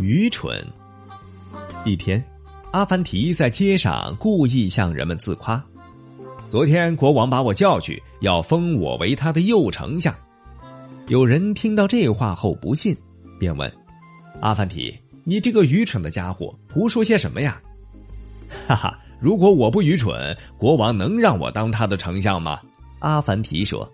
愚蠢。一天，阿凡提在街上故意向人们自夸：昨天国王把我叫去，要封我为他的右丞相。有人听到这话后不信，便问：阿凡提，你这个愚蠢的家伙，胡说些什么呀？哈哈，如果我不愚蠢，国王能让我当他的丞相吗？阿凡提说。